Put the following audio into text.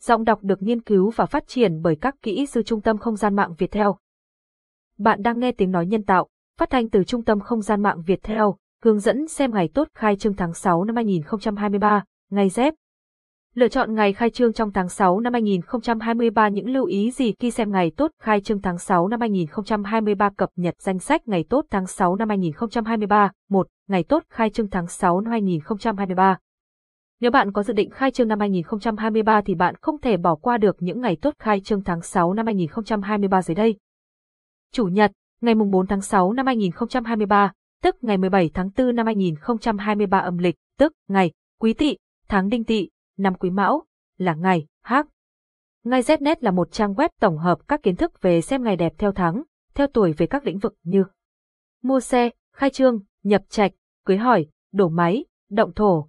giọng đọc được nghiên cứu và phát triển bởi các kỹ sư Trung tâm Không gian mạng Viettel. Bạn đang nghe tiếng nói nhân tạo, phát thanh từ Trung tâm Không gian mạng Viettel, hướng dẫn xem ngày tốt khai trương tháng 6 năm 2023, Ngay Znet. Lựa chọn ngày khai trương trong tháng 6 năm 2023. Những lưu ý gì khi xem ngày tốt khai trương tháng 6 năm 2023? Cập nhật danh sách ngày tốt tháng 6 năm 2023. 1. Ngày tốt khai trương tháng 6 năm 2023. Nếu bạn có dự định khai trương năm 2023 thì bạn không thể bỏ qua được những ngày tốt khai trương tháng 6 năm 2023 dưới đây. Chủ nhật, ngày 4 tháng 6 năm 2023, tức ngày 17 tháng 4 năm 2023 âm lịch, tức ngày Quý Tỵ, tháng Đinh Tỵ, năm Quý Mão, là ngày Hắc. Ngay Znet là một trang web tổng hợp các kiến thức về xem ngày đẹp theo tháng, theo tuổi về các lĩnh vực như mua xe, khai trương, nhập trạch, cưới hỏi, đổ máy, động thổ,